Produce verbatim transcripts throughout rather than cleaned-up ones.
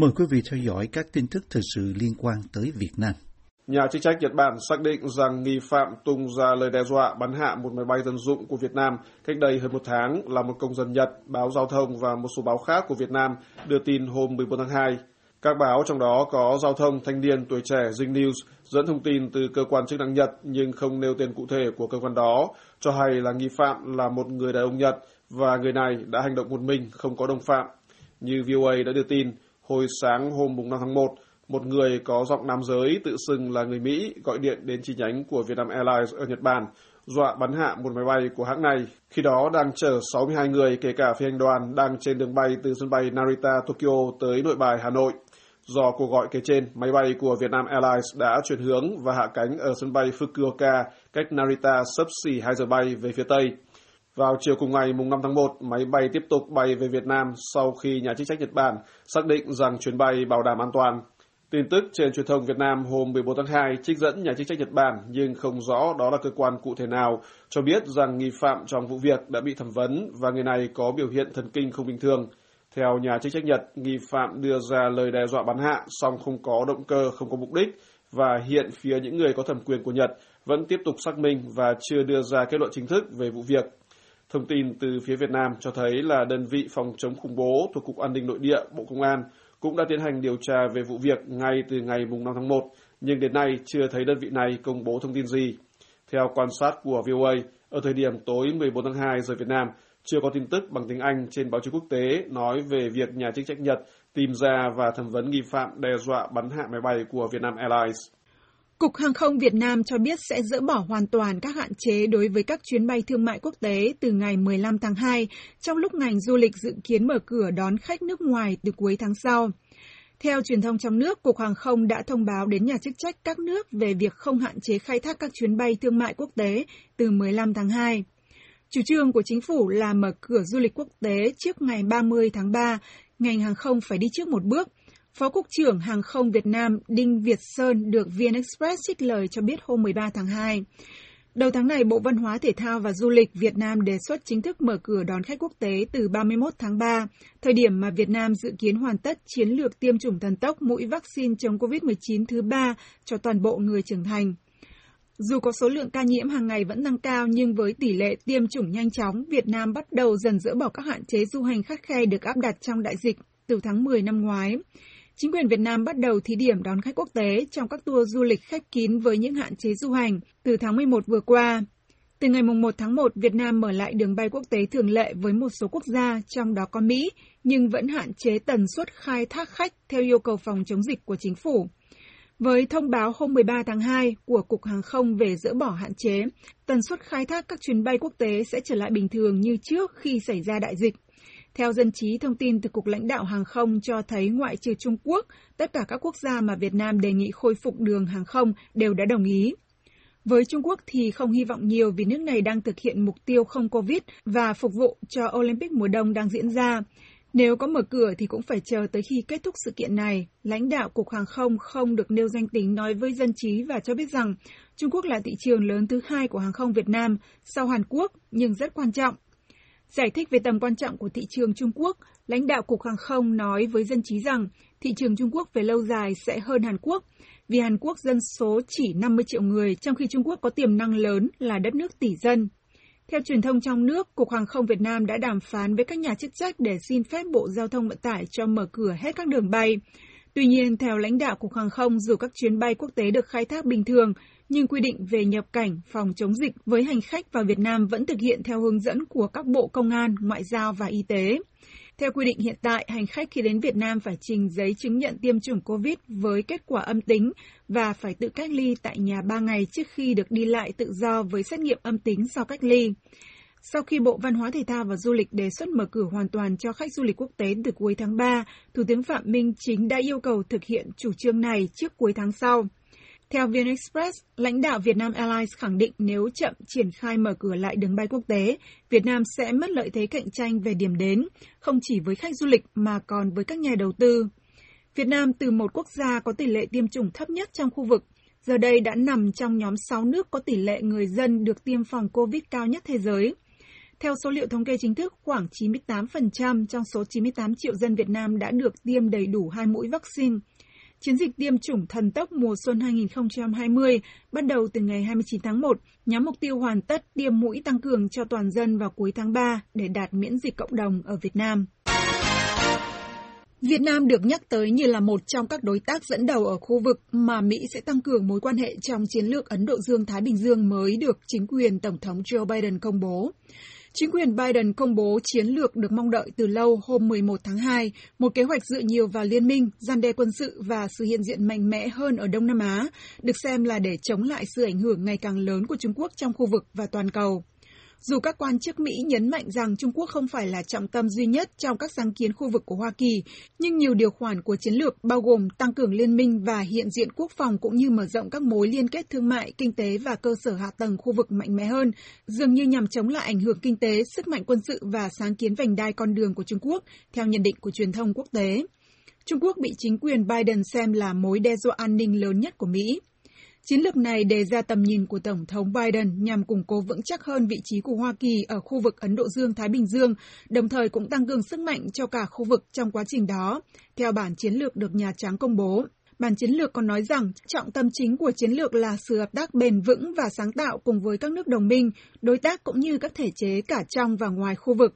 Mời quý vị theo dõi các tin tức thời sự liên quan tới Việt Nam. Nhà chức trách Nhật Bản xác định rằng nghi phạm tung ra lời đe dọa bắn hạ một máy bay dân dụng của Việt Nam cách đây hơn một tháng là một công dân Nhật, báo Giao thông và một số báo khác của Việt Nam đưa tin hôm mười bốn tháng hai. Các báo trong đó có Giao thông, Thanh niên, Tuổi trẻ, Zing News dẫn thông tin từ cơ quan chức năng Nhật nhưng không nêu tên cụ thể của cơ quan đó, cho hay là nghi phạm là một người đàn ông Nhật và người này đã hành động một mình, không có đồng phạm. Như vê o a đã đưa tin, hồi sáng hôm năm tháng một, một người có giọng nam giới tự xưng là người Mỹ gọi điện đến chi nhánh của Vietnam Airlines ở Nhật Bản, dọa bắn hạ một máy bay của hãng này, khi đó đang chở sáu mươi hai người kể cả phi hành đoàn đang trên đường bay từ sân bay Narita, Tokyo tới Nội Bài, Hà Nội. Do cuộc gọi kể trên, máy bay của Vietnam Airlines đã chuyển hướng và hạ cánh ở sân bay Fukuoka cách Narita xấp xỉ hai giờ bay về phía Tây. Vào chiều cùng ngày năm tháng một, máy bay tiếp tục bay về Việt Nam sau khi nhà chức trách Nhật Bản xác định rằng chuyến bay bảo đảm an toàn. Tin tức trên truyền thông Việt Nam hôm mười bốn tháng hai trích dẫn nhà chức trách Nhật Bản nhưng không rõ đó là cơ quan cụ thể nào, cho biết rằng nghi phạm trong vụ việc đã bị thẩm vấn và người này có biểu hiện thần kinh không bình thường. Theo nhà chức trách Nhật, nghi phạm đưa ra lời đe dọa bắn hạ song không có động cơ, không có mục đích và hiện phía những người có thẩm quyền của Nhật vẫn tiếp tục xác minh và chưa đưa ra kết luận chính thức về vụ việc. Thông tin từ phía Việt Nam cho thấy là đơn vị phòng chống khủng bố thuộc Cục An ninh Nội địa, Bộ Công an cũng đã tiến hành điều tra về vụ việc ngay từ ngày năm tháng một, nhưng đến nay chưa thấy đơn vị này công bố thông tin gì. Theo quan sát của vê o a, ở thời điểm tối mười bốn tháng hai giờ Việt Nam, chưa có tin tức bằng tiếng Anh trên báo chí quốc tế nói về việc nhà chức trách Nhật tìm ra và thẩm vấn nghi phạm đe dọa bắn hạ máy bay của Vietnam Airlines. Cục Hàng không Việt Nam cho biết sẽ dỡ bỏ hoàn toàn các hạn chế đối với các chuyến bay thương mại quốc tế từ ngày mười lăm tháng hai, trong lúc ngành du lịch dự kiến mở cửa đón khách nước ngoài từ cuối tháng sau. Theo truyền thông trong nước, Cục Hàng không đã thông báo đến nhà chức trách các nước về việc không hạn chế khai thác các chuyến bay thương mại quốc tế từ mười lăm tháng hai. Chủ trương của chính phủ là mở cửa du lịch quốc tế trước ngày ba mươi tháng ba, ngành hàng không phải đi trước một bước. Phó Cục trưởng Hàng không Việt Nam Đinh Việt Sơn được vê en Express trích lời cho biết hôm mười ba tháng hai. Đầu tháng này, Bộ Văn hóa Thể thao và Du lịch Việt Nam đề xuất chính thức mở cửa đón khách quốc tế từ ba mươi mốt tháng ba, thời điểm mà Việt Nam dự kiến hoàn tất chiến lược tiêm chủng thần tốc mũi vaccine chống covid mười chín thứ ba cho toàn bộ người trưởng thành. Dù có số lượng ca nhiễm hàng ngày vẫn tăng cao nhưng với tỷ lệ tiêm chủng nhanh chóng, Việt Nam bắt đầu dần dỡ bỏ các hạn chế du hành khắt khe được áp đặt trong đại dịch từ tháng mười năm ngoái. Chính quyền Việt Nam bắt đầu thí điểm đón khách quốc tế trong các tour du lịch khép kín với những hạn chế du hành từ tháng mười một vừa qua. Từ ngày một tháng một, Việt Nam mở lại đường bay quốc tế thường lệ với một số quốc gia, trong đó có Mỹ, nhưng vẫn hạn chế tần suất khai thác khách theo yêu cầu phòng chống dịch của chính phủ. Với thông báo hôm mười ba tháng hai của Cục Hàng không về dỡ bỏ hạn chế, tần suất khai thác các chuyến bay quốc tế sẽ trở lại bình thường như trước khi xảy ra đại dịch. Theo dân trí, thông tin từ Cục lãnh đạo hàng không cho thấy ngoại trừ Trung Quốc, tất cả các quốc gia mà Việt Nam đề nghị khôi phục đường hàng không đều đã đồng ý. Với Trung Quốc thì không hy vọng nhiều vì nước này đang thực hiện mục tiêu không Covid và phục vụ cho Olympic mùa đông đang diễn ra. Nếu có mở cửa thì cũng phải chờ tới khi kết thúc sự kiện này. Lãnh đạo Cục Hàng không không được nêu danh tính nói với dân trí và cho biết rằng Trung Quốc là thị trường lớn thứ hai của hàng không Việt Nam sau Hàn Quốc nhưng rất quan trọng. Giải thích về tầm quan trọng của thị trường Trung Quốc, lãnh đạo Cục Hàng không nói với dân trí rằng thị trường Trung Quốc về lâu dài sẽ hơn Hàn Quốc, vì Hàn Quốc dân số chỉ năm mươi triệu người, trong khi Trung Quốc có tiềm năng lớn là đất nước tỷ dân. Theo truyền thông trong nước, Cục Hàng không Việt Nam đã đàm phán với các nhà chức trách để xin phép Bộ Giao thông Vận tải cho mở cửa hết các đường bay. Tuy nhiên, theo lãnh đạo Cục Hàng không, dù các chuyến bay quốc tế được khai thác bình thường, nhưng quy định về nhập cảnh, phòng chống dịch với hành khách vào Việt Nam vẫn thực hiện theo hướng dẫn của các bộ công an, ngoại giao và y tế. Theo quy định hiện tại, hành khách khi đến Việt Nam phải trình giấy chứng nhận tiêm chủng COVID với kết quả âm tính và phải tự cách ly tại nhà ba ngày trước khi được đi lại tự do với xét nghiệm âm tính sau cách ly. Sau khi Bộ Văn hóa Thể thao và Du lịch đề xuất mở cửa hoàn toàn cho khách du lịch quốc tế từ cuối tháng ba, Thủ tướng Phạm Minh Chính đã yêu cầu thực hiện chủ trương này trước cuối tháng sau. Theo vê en Express, lãnh đạo Vietnam Airlines khẳng định nếu chậm triển khai mở cửa lại đường bay quốc tế, Việt Nam sẽ mất lợi thế cạnh tranh về điểm đến, không chỉ với khách du lịch mà còn với các nhà đầu tư. Việt Nam từ một quốc gia có tỷ lệ tiêm chủng thấp nhất trong khu vực, giờ đây đã nằm trong nhóm sáu nước có tỷ lệ người dân được tiêm phòng COVID cao nhất thế giới. Theo số liệu thống kê chính thức, khoảng chín mươi tám phần trăm trong số chín mươi tám triệu dân Việt Nam đã được tiêm đầy đủ hai mũi vaccine. Chiến dịch tiêm chủng thần tốc mùa xuân hai không hai không bắt đầu từ ngày hai mươi chín tháng một, nhắm mục tiêu hoàn tất tiêm mũi tăng cường cho toàn dân vào cuối tháng ba để đạt miễn dịch cộng đồng ở Việt Nam. Việt Nam được nhắc tới như là một trong các đối tác dẫn đầu ở khu vực mà Mỹ sẽ tăng cường mối quan hệ trong chiến lược Ấn Độ Dương-Thái Bình Dương mới được chính quyền Tổng thống Joe Biden công bố. Chính quyền Biden công bố chiến lược được mong đợi từ lâu hôm mười một tháng hai, một kế hoạch dựa nhiều vào liên minh, răn đe quân sự và sự hiện diện mạnh mẽ hơn ở Đông Nam Á, được xem là để chống lại sự ảnh hưởng ngày càng lớn của Trung Quốc trong khu vực và toàn cầu. Dù các quan chức Mỹ nhấn mạnh rằng Trung Quốc không phải là trọng tâm duy nhất trong các sáng kiến khu vực của Hoa Kỳ, nhưng nhiều điều khoản của chiến lược bao gồm tăng cường liên minh và hiện diện quốc phòng cũng như mở rộng các mối liên kết thương mại, kinh tế và cơ sở hạ tầng khu vực mạnh mẽ hơn, dường như nhằm chống lại ảnh hưởng kinh tế, sức mạnh quân sự và sáng kiến vành đai con đường của Trung Quốc, theo nhận định của truyền thông quốc tế. Trung Quốc bị chính quyền Biden xem là mối đe dọa an ninh lớn nhất của Mỹ. Chiến lược này đề ra tầm nhìn của Tổng thống Biden nhằm củng cố vững chắc hơn vị trí của Hoa Kỳ ở khu vực Ấn Độ Dương-Thái Bình Dương, đồng thời cũng tăng cường sức mạnh cho cả khu vực trong quá trình đó, theo bản chiến lược được Nhà Trắng công bố. Bản chiến lược còn nói rằng trọng tâm chính của chiến lược là sự hợp tác bền vững và sáng tạo cùng với các nước đồng minh, đối tác cũng như các thể chế cả trong và ngoài khu vực.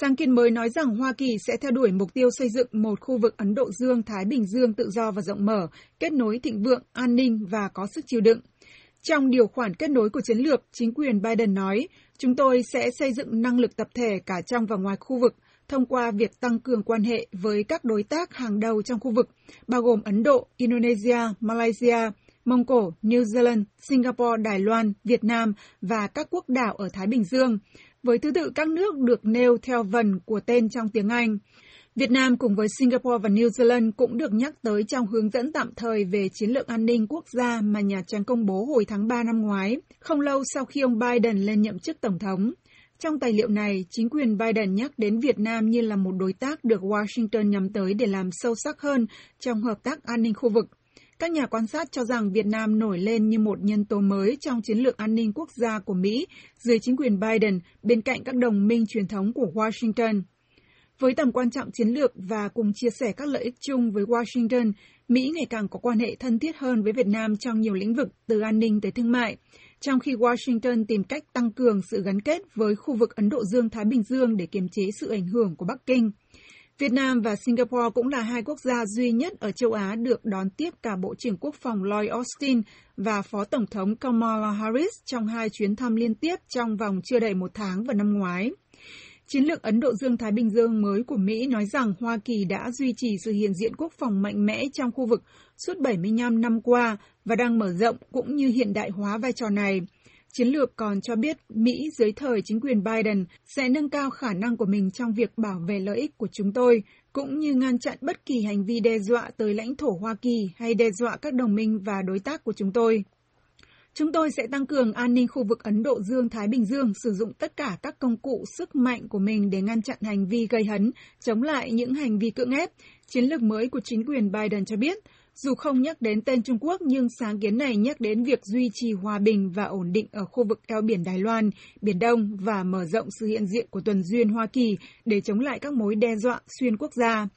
Sáng kiến mới nói rằng Hoa Kỳ sẽ theo đuổi mục tiêu xây dựng một khu vực Ấn Độ Dương-Thái Bình Dương tự do và rộng mở, kết nối thịnh vượng, an ninh và có sức chịu đựng. Trong điều khoản kết nối của chiến lược, chính quyền Biden nói, chúng tôi sẽ xây dựng năng lực tập thể cả trong và ngoài khu vực, thông qua việc tăng cường quan hệ với các đối tác hàng đầu trong khu vực, bao gồm Ấn Độ, Indonesia, Malaysia, Mông Cổ, New Zealand, Singapore, Đài Loan, Việt Nam và các quốc đảo ở Thái Bình Dương, với thứ tự các nước được nêu theo vần của tên trong tiếng Anh. Việt Nam cùng với Singapore và New Zealand cũng được nhắc tới trong hướng dẫn tạm thời về chiến lược an ninh quốc gia mà Nhà Trắng công bố hồi tháng ba năm ngoái, không lâu sau khi ông Biden lên nhậm chức Tổng thống. Trong tài liệu này, chính quyền Biden nhắc đến Việt Nam như là một đối tác được Washington nhắm tới để làm sâu sắc hơn trong hợp tác an ninh khu vực. Các nhà quan sát cho rằng Việt Nam nổi lên như một nhân tố mới trong chiến lược an ninh quốc gia của Mỹ dưới chính quyền Biden bên cạnh các đồng minh truyền thống của Washington. Với tầm quan trọng chiến lược và cùng chia sẻ các lợi ích chung với Washington, Mỹ ngày càng có quan hệ thân thiết hơn với Việt Nam trong nhiều lĩnh vực từ an ninh tới thương mại, trong khi Washington tìm cách tăng cường sự gắn kết với khu vực Ấn Độ Dương-Thái Bình Dương để kiềm chế sự ảnh hưởng của Bắc Kinh. Việt Nam và Singapore cũng là hai quốc gia duy nhất ở châu Á được đón tiếp cả Bộ trưởng Quốc phòng Lloyd Austin và Phó Tổng thống Kamala Harris trong hai chuyến thăm liên tiếp trong vòng chưa đầy một tháng vào năm ngoái. Chiến lược Ấn Độ Dương-Thái Bình Dương mới của Mỹ nói rằng Hoa Kỳ đã duy trì sự hiện diện quốc phòng mạnh mẽ trong khu vực suốt bảy mươi lăm năm qua và đang mở rộng cũng như hiện đại hóa vai trò này. Chiến lược còn cho biết Mỹ dưới thời chính quyền Biden sẽ nâng cao khả năng của mình trong việc bảo vệ lợi ích của chúng tôi, cũng như ngăn chặn bất kỳ hành vi đe dọa tới lãnh thổ Hoa Kỳ hay đe dọa các đồng minh và đối tác của chúng tôi. Chúng tôi sẽ tăng cường an ninh khu vực Ấn Độ Dương-Thái Bình Dương, sử dụng tất cả các công cụ sức mạnh của mình để ngăn chặn hành vi gây hấn, chống lại những hành vi cưỡng ép, chiến lược mới của chính quyền Biden cho biết. Dù không nhắc đến tên Trung Quốc nhưng sáng kiến này nhắc đến việc duy trì hòa bình và ổn định ở khu vực eo biển Đài Loan, Biển Đông và mở rộng sự hiện diện của tuần duyên Hoa Kỳ để chống lại các mối đe dọa xuyên quốc gia.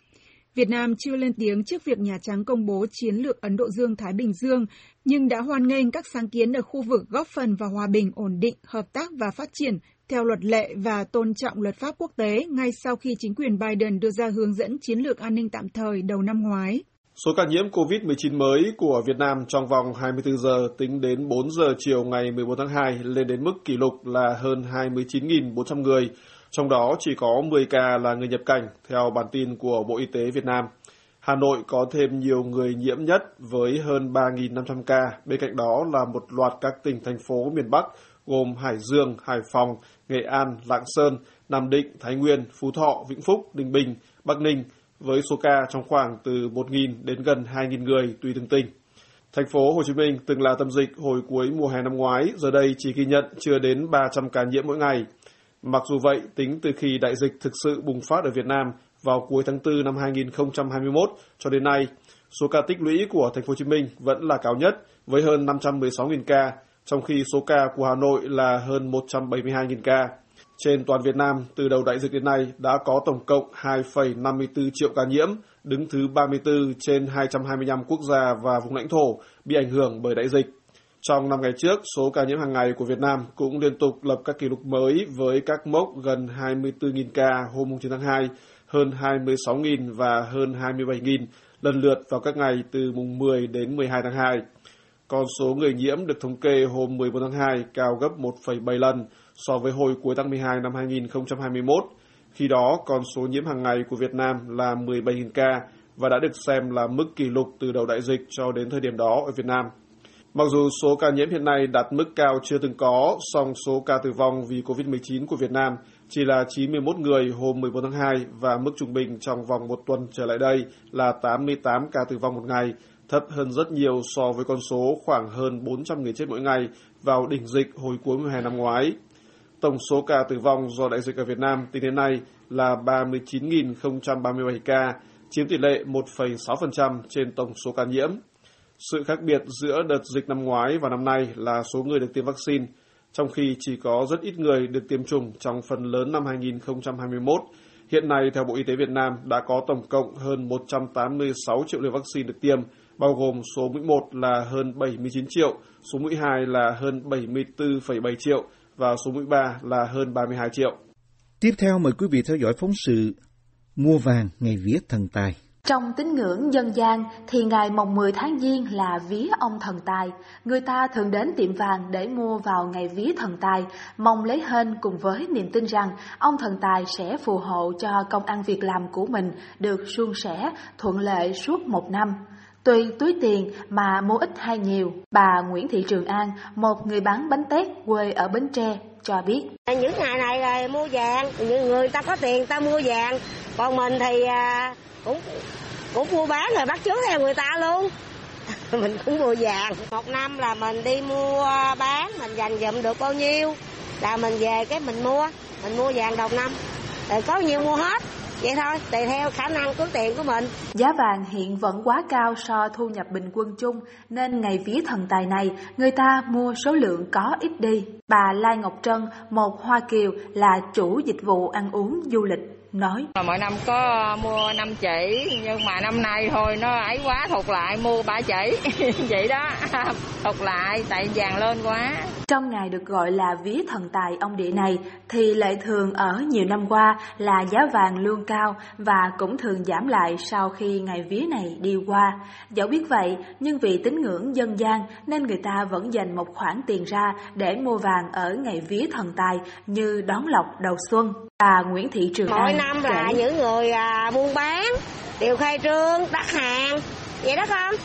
Việt Nam chưa lên tiếng trước việc Nhà Trắng công bố chiến lược Ấn Độ Dương-Thái Bình Dương, nhưng đã hoan nghênh các sáng kiến ở khu vực góp phần vào hòa bình, ổn định, hợp tác và phát triển theo luật lệ và tôn trọng luật pháp quốc tế ngay sau khi chính quyền Biden đưa ra hướng dẫn chiến lược an ninh tạm thời đầu năm ngoái. Số ca nhiễm covid mười chín mới của Việt Nam trong vòng hai mươi tư giờ tính đến bốn giờ chiều ngày mười bốn tháng hai lên đến mức kỷ lục là hơn hai mươi chín nghìn bốn trăm người, trong đó chỉ có mười ca là người nhập cảnh, theo bản tin của Bộ Y tế Việt Nam. Hà Nội có thêm nhiều người nhiễm nhất với hơn ba nghìn năm trăm ca, bên cạnh đó là một loạt các tỉnh, thành phố miền Bắc gồm Hải Dương, Hải Phòng, Nghệ An, Lạng Sơn, Nam Định, Thái Nguyên, Phú Thọ, Vĩnh Phúc, Ninh Bình, Bắc Ninh, với số ca trong khoảng từ một nghìn đến gần hai nghìn người tùy từng tỉnh. Thành phố Hồ Chí Minh từng là tâm dịch hồi cuối mùa hè năm ngoái, giờ đây chỉ ghi nhận chưa đến ba trăm ca nhiễm mỗi ngày. Mặc dù vậy, tính từ khi đại dịch thực sự bùng phát ở Việt Nam vào cuối tháng tư năm hai không hai mốt cho đến nay, số ca tích lũy của Thành phố Hồ Chí Minh vẫn là cao nhất với hơn năm trăm mười sáu nghìn ca, trong khi số ca của Hà Nội là hơn một trăm bảy mươi hai nghìn ca. Trên toàn Việt Nam, từ đầu đại dịch đến nay đã có tổng cộng hai phẩy năm mươi tư triệu ca nhiễm, đứng thứ ba mươi tư trên hai trăm hai mươi lăm quốc gia và vùng lãnh thổ bị ảnh hưởng bởi đại dịch. Trong năm ngày trước, số ca nhiễm hàng ngày của Việt Nam cũng liên tục lập các kỷ lục mới với các mốc gần hai mươi tư nghìn ca hôm chín tháng hai, hơn hai mươi sáu nghìn và hơn hai mươi bảy nghìn lần lượt vào các ngày từ mùng mười đến mười hai tháng hai. Con số người nhiễm được thống kê hôm mười bốn tháng hai cao gấp một phẩy bảy lần so với hồi cuối tháng mười hai năm hai nghìn không trăm hai mươi mốt. Khi đó, con số nhiễm hàng ngày của Việt Nam là mười bảy nghìn ca và đã được xem là mức kỷ lục từ đầu đại dịch cho đến thời điểm đó ở Việt Nam. Mặc dù số ca nhiễm hiện nay đạt mức cao chưa từng có, song số ca tử vong vì cô vít mười chín của Việt Nam chỉ là chín mươi mốt người hôm mười bốn tháng hai và mức trung bình trong vòng một tuần trở lại đây là tám mươi tám ca tử vong một ngày, thấp hơn rất nhiều so với con số khoảng hơn bốn trăm người chết mỗi ngày vào đỉnh dịch hồi cuối mùa hè năm ngoái. Tổng số ca tử vong do đại dịch ở Việt Nam tính đến nay là ba mươi chín nghìn không trăm ba mươi bảy ca, chiếm tỷ lệ một phẩy sáu phần trăm trên tổng số ca nhiễm. Sự khác biệt giữa đợt dịch năm ngoái và năm nay là số người được tiêm vaccine, trong khi chỉ có rất ít người được tiêm chủng trong phần lớn năm hai nghìn không trăm hai mươi mốt. Hiện nay, theo Bộ Y tế Việt Nam, đã có tổng cộng hơn một trăm tám mươi sáu triệu liều vaccine được tiêm, bao gồm số mũi một là hơn bảy mươi chín triệu, số mũi hai là hơn bảy mươi tư phẩy bảy triệu và số mũi ba là hơn ba mươi hai triệu. Tiếp theo mời quý vị theo dõi phóng sự Mua vàng ngày vía thần tài. Trong tín ngưỡng dân gian thì ngày mồng mười tháng Giêng là vía ông thần tài. Người ta thường đến tiệm vàng để mua vào ngày vía thần tài, mong lấy hên cùng với niềm tin rằng ông thần tài sẽ phù hộ cho công ăn việc làm của mình được suôn sẻ, thuận lợi suốt một năm. Tùy túi tiền mà mua ít hay nhiều, bà Nguyễn Thị Trường An, một người bán bánh tét quê ở Bến Tre, cho biết. Những ngày này là mua vàng, người ta có tiền ta mua vàng, còn mình thì... Cũng, cũng mua bán rồi bắt chước theo người ta luôn. Mình cũng mua vàng. Một năm là mình đi mua bán, mình dành dụm được bao nhiêu là mình về cái mình mua. Mình mua vàng đầu năm, rồi có nhiều mua hết. Vậy thôi, tùy theo khả năng túi tiền của mình. Giá vàng hiện vẫn quá cao so thu nhập bình quân chung, nên ngày vía thần tài này người ta mua số lượng có ít đi. Bà Lai Ngọc Trân, một Hoa Kiều là chủ dịch vụ ăn uống du lịch, nói mỗi năm có mua năm chỉ, nhưng mà năm nay thôi nó ấy quá, thụt lại mua ba chỉ vậy đó, thụt lại tại vàng lên quá. Trong ngày được gọi là vía thần tài ông địa này thì lệ thường ở nhiều năm qua là giá vàng luôn cao và cũng thường giảm lại sau khi ngày vía này đi qua. Dẫu biết vậy nhưng vì tín ngưỡng dân gian nên người ta vẫn dành một khoản tiền ra để mua vàng ở ngày vía thần tài như đón lộc đầu xuân. Bà Nguyễn Thị Trường An, mỗi năm là để... những người à, buôn bán, điều khai trương, đặt hàng, vậy đó không?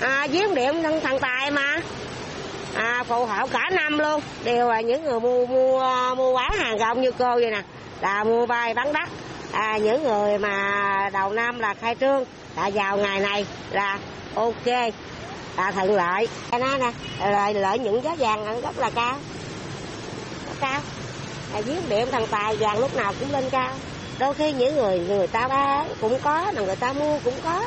À, giếng điểm thần tài mà, à, phụ hộ cả năm luôn. Đều là những người mua mua mua bán hàng rong như cô vậy nè, là mua bay bán đất. À, những người mà đầu năm là khai trương, là vào ngày này là ok, là thuận lợi. Cái đó nè, lợi lợi những giá vàng rất là cao, rất cao. Giếng điểm thần tài vàng lúc nào cũng lên cao. Đôi khi những người người ta bán cũng có, mà người ta mua cũng có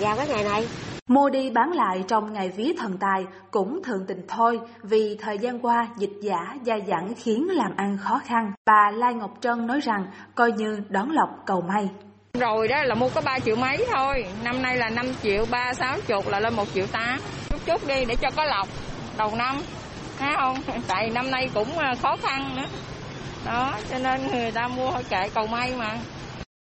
vào cái ngày này. Mua đi bán lại trong ngày vía thần tài cũng thường tình thôi, vì thời gian qua dịch giả gia dẳng khiến làm ăn khó khăn. Bà Lai Ngọc Trân nói rằng coi như đón lộc cầu may. Rồi đó là mua có ba triệu mấy thôi, năm nay là năm triệu ba, sáu chục là lên một triệu tám. Chút chút đi để cho có lộc đầu năm, thấy không? Tại năm nay cũng khó khăn nữa. Đó, cho nên người ta mua hỏi kệ cầu may mà.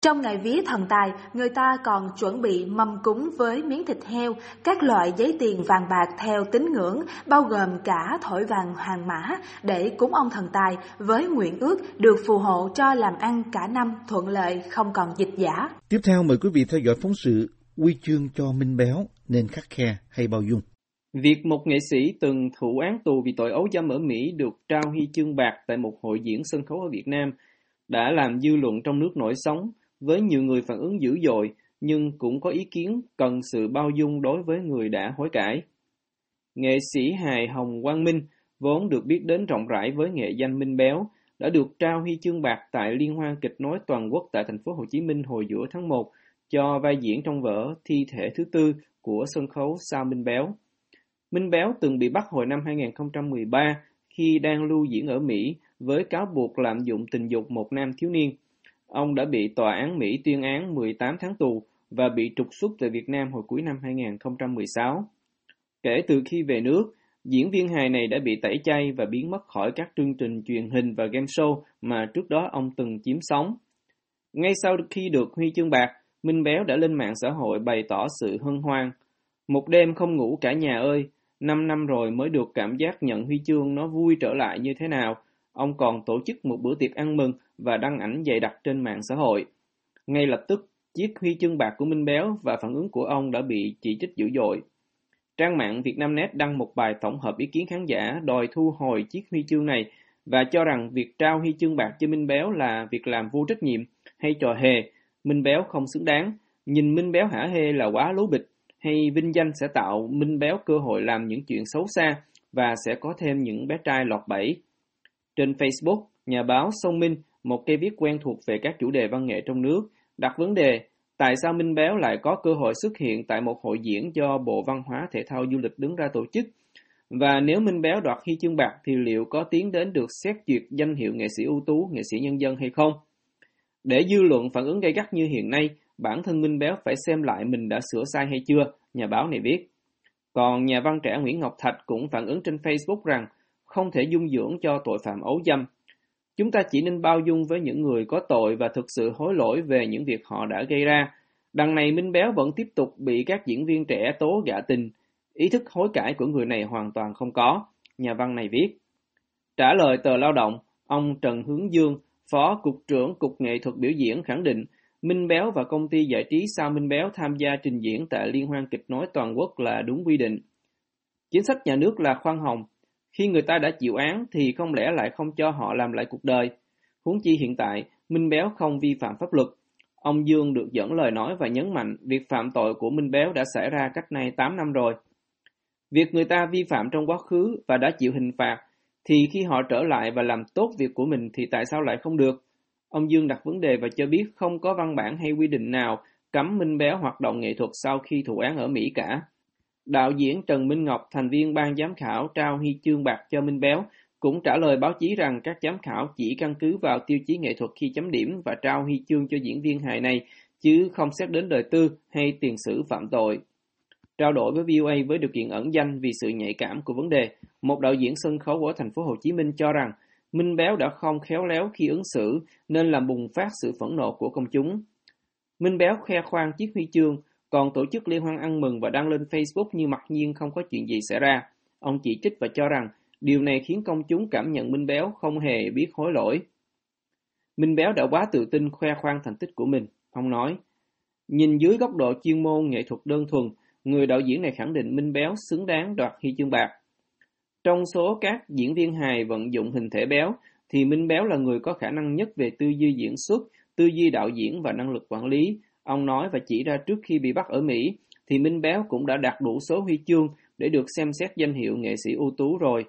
Trong ngày vía thần tài, người ta còn chuẩn bị mâm cúng với miếng thịt heo, các loại giấy tiền vàng bạc theo tín ngưỡng, bao gồm cả thỏi vàng hoàng mã để cúng ông thần tài với nguyện ước được phù hộ cho làm ăn cả năm thuận lợi, không còn dịch giả. Tiếp theo mời quý vị theo dõi phóng sự Huy chương cho Minh Béo nên khắt khe hay bao dung. Việc một nghệ sĩ từng thụ án tù vì tội ấu dâm ở Mỹ được trao huy chương bạc tại một hội diễn sân khấu ở Việt Nam đã làm dư luận trong nước nổi sóng với nhiều người phản ứng dữ dội, nhưng cũng có ý kiến cần sự bao dung đối với người đã hối cải. Nghệ sĩ hài Hồng Quang Minh, vốn được biết đến rộng rãi với nghệ danh Minh Béo, đã được trao huy chương bạc tại Liên hoan kịch nói toàn quốc tại thành phố Hồ Chí Minh hồi giữa tháng một cho vai diễn trong vở Thi thể thứ tư của sân khấu Sao Minh Béo. Minh Béo từng bị bắt hồi năm hai nghìn không trăm mười ba khi đang lưu diễn ở Mỹ với cáo buộc lạm dụng tình dục một nam thiếu niên. Ông đã bị tòa án Mỹ tuyên án mười tám tháng tù và bị trục xuất từ Việt Nam hồi cuối năm hai không một sáu. Kể từ khi về nước, diễn viên hài này đã bị tẩy chay và biến mất khỏi các chương trình truyền hình và game show mà trước đó ông từng chiếm sóng. Ngay sau khi được huy chương bạc, Minh Béo đã lên mạng xã hội bày tỏ sự hân hoan. Một đêm không ngủ cả nhà ơi, năm năm rồi mới được cảm giác nhận huy chương nó vui trở lại như thế nào. Ông còn tổ chức một bữa tiệc ăn mừng và đăng ảnh dày đặc trên mạng xã hội. Ngay lập tức, chiếc huy chương bạc của Minh Béo và phản ứng của ông đã bị chỉ trích dữ dội. Trang mạng Việt Nam Net đăng một bài tổng hợp ý kiến khán giả đòi thu hồi chiếc huy chương này và cho rằng việc trao huy chương bạc cho Minh Béo là việc làm vô trách nhiệm hay trò hề, Minh Béo không xứng đáng, nhìn Minh Béo hả hê là quá lố bịch, hay vinh danh sẽ tạo Minh Béo cơ hội làm những chuyện xấu xa và sẽ có thêm những bé trai lọt bẫy. Trên Facebook, nhà báo Song Minh, một cây viết quen thuộc về các chủ đề văn nghệ trong nước, đặt vấn đề tại sao Minh Béo lại có cơ hội xuất hiện tại một hội diễn do Bộ Văn hóa Thể thao Du lịch đứng ra tổ chức? Và nếu Minh Béo đoạt huy chương bạc thì liệu có tiến đến được xét duyệt danh hiệu nghệ sĩ ưu tú, nghệ sĩ nhân dân hay không? Để dư luận phản ứng gay gắt như hiện nay, bản thân Minh Béo phải xem lại mình đã sửa sai hay chưa, nhà báo này viết. Còn nhà văn trẻ Nguyễn Ngọc Thạch cũng phản ứng trên Facebook rằng không thể dung dưỡng cho tội phạm ấu dâm. Chúng ta chỉ nên bao dung với những người có tội và thực sự hối lỗi về những việc họ đã gây ra. Đằng này Minh Béo vẫn tiếp tục bị các diễn viên trẻ tố gạ tình. Ý thức hối cải của người này hoàn toàn không có, nhà văn này viết. Trả lời tờ Lao động, ông Trần Hướng Dương, Phó Cục trưởng Cục Nghệ thuật Biểu diễn khẳng định Minh Béo và công ty giải trí Sao Minh Béo tham gia trình diễn tại Liên hoan kịch nói toàn quốc là đúng quy định. Chính sách nhà nước là khoan hồng. Khi người ta đã chịu án thì không lẽ lại không cho họ làm lại cuộc đời. Huống chi hiện tại, Minh Béo không vi phạm pháp luật. Ông Dương được dẫn lời nói và nhấn mạnh việc phạm tội của Minh Béo đã xảy ra cách nay tám năm rồi. Việc người ta vi phạm trong quá khứ và đã chịu hình phạt, thì khi họ trở lại và làm tốt việc của mình thì tại sao lại không được? Ông Dương đặt vấn đề và cho biết không có văn bản hay quy định nào cấm Minh Béo hoạt động nghệ thuật sau khi thụ án ở Mỹ cả. Đạo diễn Trần Minh Ngọc, thành viên ban giám khảo trao huy chương bạc cho Minh Béo, cũng trả lời báo chí rằng các giám khảo chỉ căn cứ vào tiêu chí nghệ thuật khi chấm điểm và trao huy chương cho diễn viên hài này, chứ không xét đến đời tư hay tiền sử phạm tội. Trao đổi với vê o a với điều kiện ẩn danh vì sự nhạy cảm của vấn đề, một đạo diễn sân khấu ở thành phố Hồ Chí Minh cho rằng Minh Béo đã không khéo léo khi ứng xử nên làm bùng phát sự phẫn nộ của công chúng. Minh Béo khoe khoang chiếc huy chương, còn tổ chức liên hoan ăn mừng và đăng lên Facebook như mặc nhiên không có chuyện gì xảy ra. Ông chỉ trích và cho rằng điều này khiến công chúng cảm nhận Minh Béo không hề biết hối lỗi. Minh Béo đã quá tự tin khoe khoang thành tích của mình, ông nói. Nhìn dưới góc độ chuyên môn nghệ thuật đơn thuần, người đạo diễn này khẳng định Minh Béo xứng đáng đoạt huy chương bạc. Trong số các diễn viên hài vận dụng hình thể béo, thì Minh Béo là người có khả năng nhất về tư duy diễn xuất, tư duy đạo diễn và năng lực quản lý. Ông nói và chỉ ra trước khi bị bắt ở Mỹ, thì Minh Béo cũng đã đạt đủ số huy chương để được xem xét danh hiệu nghệ sĩ ưu tú rồi.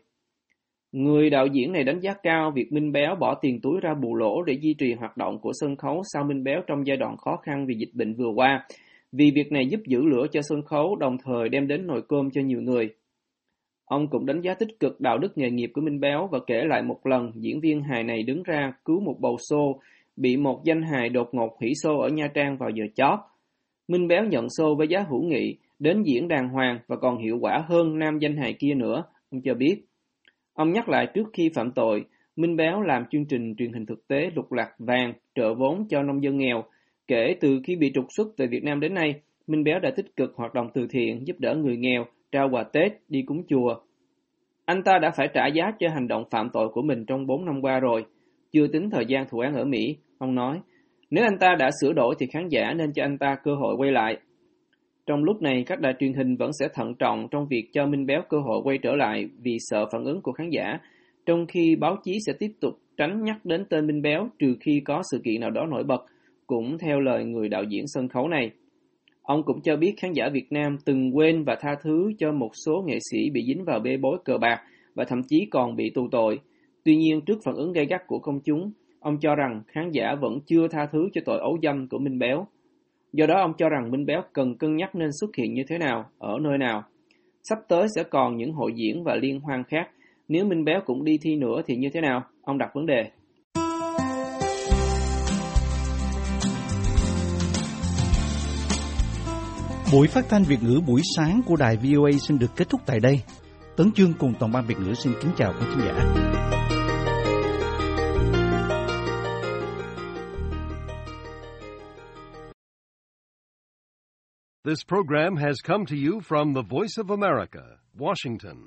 Người đạo diễn này đánh giá cao việc Minh Béo bỏ tiền túi ra bù lỗ để duy trì hoạt động của sân khấu Sao Minh Béo trong giai đoạn khó khăn vì dịch bệnh vừa qua, vì việc này giúp giữ lửa cho sân khấu đồng thời đem đến nồi cơm cho nhiều người. Ông cũng đánh giá tích cực đạo đức nghề nghiệp của Minh Béo và kể lại một lần diễn viên hài này đứng ra cứu một bầu xô bị một danh hài đột ngột hủy xô ở Nha Trang vào giờ chót. Minh Béo nhận xô với giá hữu nghị, đến diễn đàng hoàng và còn hiệu quả hơn nam danh hài kia nữa, ông cho biết. Ông nhắc lại trước khi phạm tội, Minh Béo làm chương trình truyền hình thực tế Lục Lạc Vàng trợ vốn cho nông dân nghèo. Kể từ khi bị trục xuất từ Việt Nam đến nay, Minh Béo đã tích cực hoạt động từ thiện, giúp đỡ người nghèo, trao quà Tết, đi cúng chùa. Anh ta đã phải trả giá cho hành động phạm tội của mình trong bốn năm qua rồi, chưa tính thời gian thụ án ở Mỹ, ông nói. Nếu anh ta đã sửa đổi thì khán giả nên cho anh ta cơ hội quay lại. Trong lúc này, các đài truyền hình vẫn sẽ thận trọng trong việc cho Minh Béo cơ hội quay trở lại vì sợ phản ứng của khán giả, trong khi báo chí sẽ tiếp tục tránh nhắc đến tên Minh Béo trừ khi có sự kiện nào đó nổi bật, cũng theo lời người đạo diễn sân khấu này. Ông cũng cho biết khán giả Việt Nam từng quên và tha thứ cho một số nghệ sĩ bị dính vào bê bối cờ bạc và thậm chí còn bị tù tội. Tuy nhiên, trước phản ứng gay gắt của công chúng, ông cho rằng khán giả vẫn chưa tha thứ cho tội ấu dâm của Minh Béo. Do đó, ông cho rằng Minh Béo cần cân nhắc nên xuất hiện như thế nào, ở nơi nào. Sắp tới sẽ còn những hội diễn và liên hoan khác. Nếu Minh Béo cũng đi thi nữa thì như thế nào? ông đặt vấn đề. Buổi phát thanh Việt ngữ buổi sáng của đài vê o a xin được kết thúc tại đây. Tấn Chương cùng toàn ban Việt ngữ xin kính chào quý khán giả. This program has come to you from the Voice of America, Washington.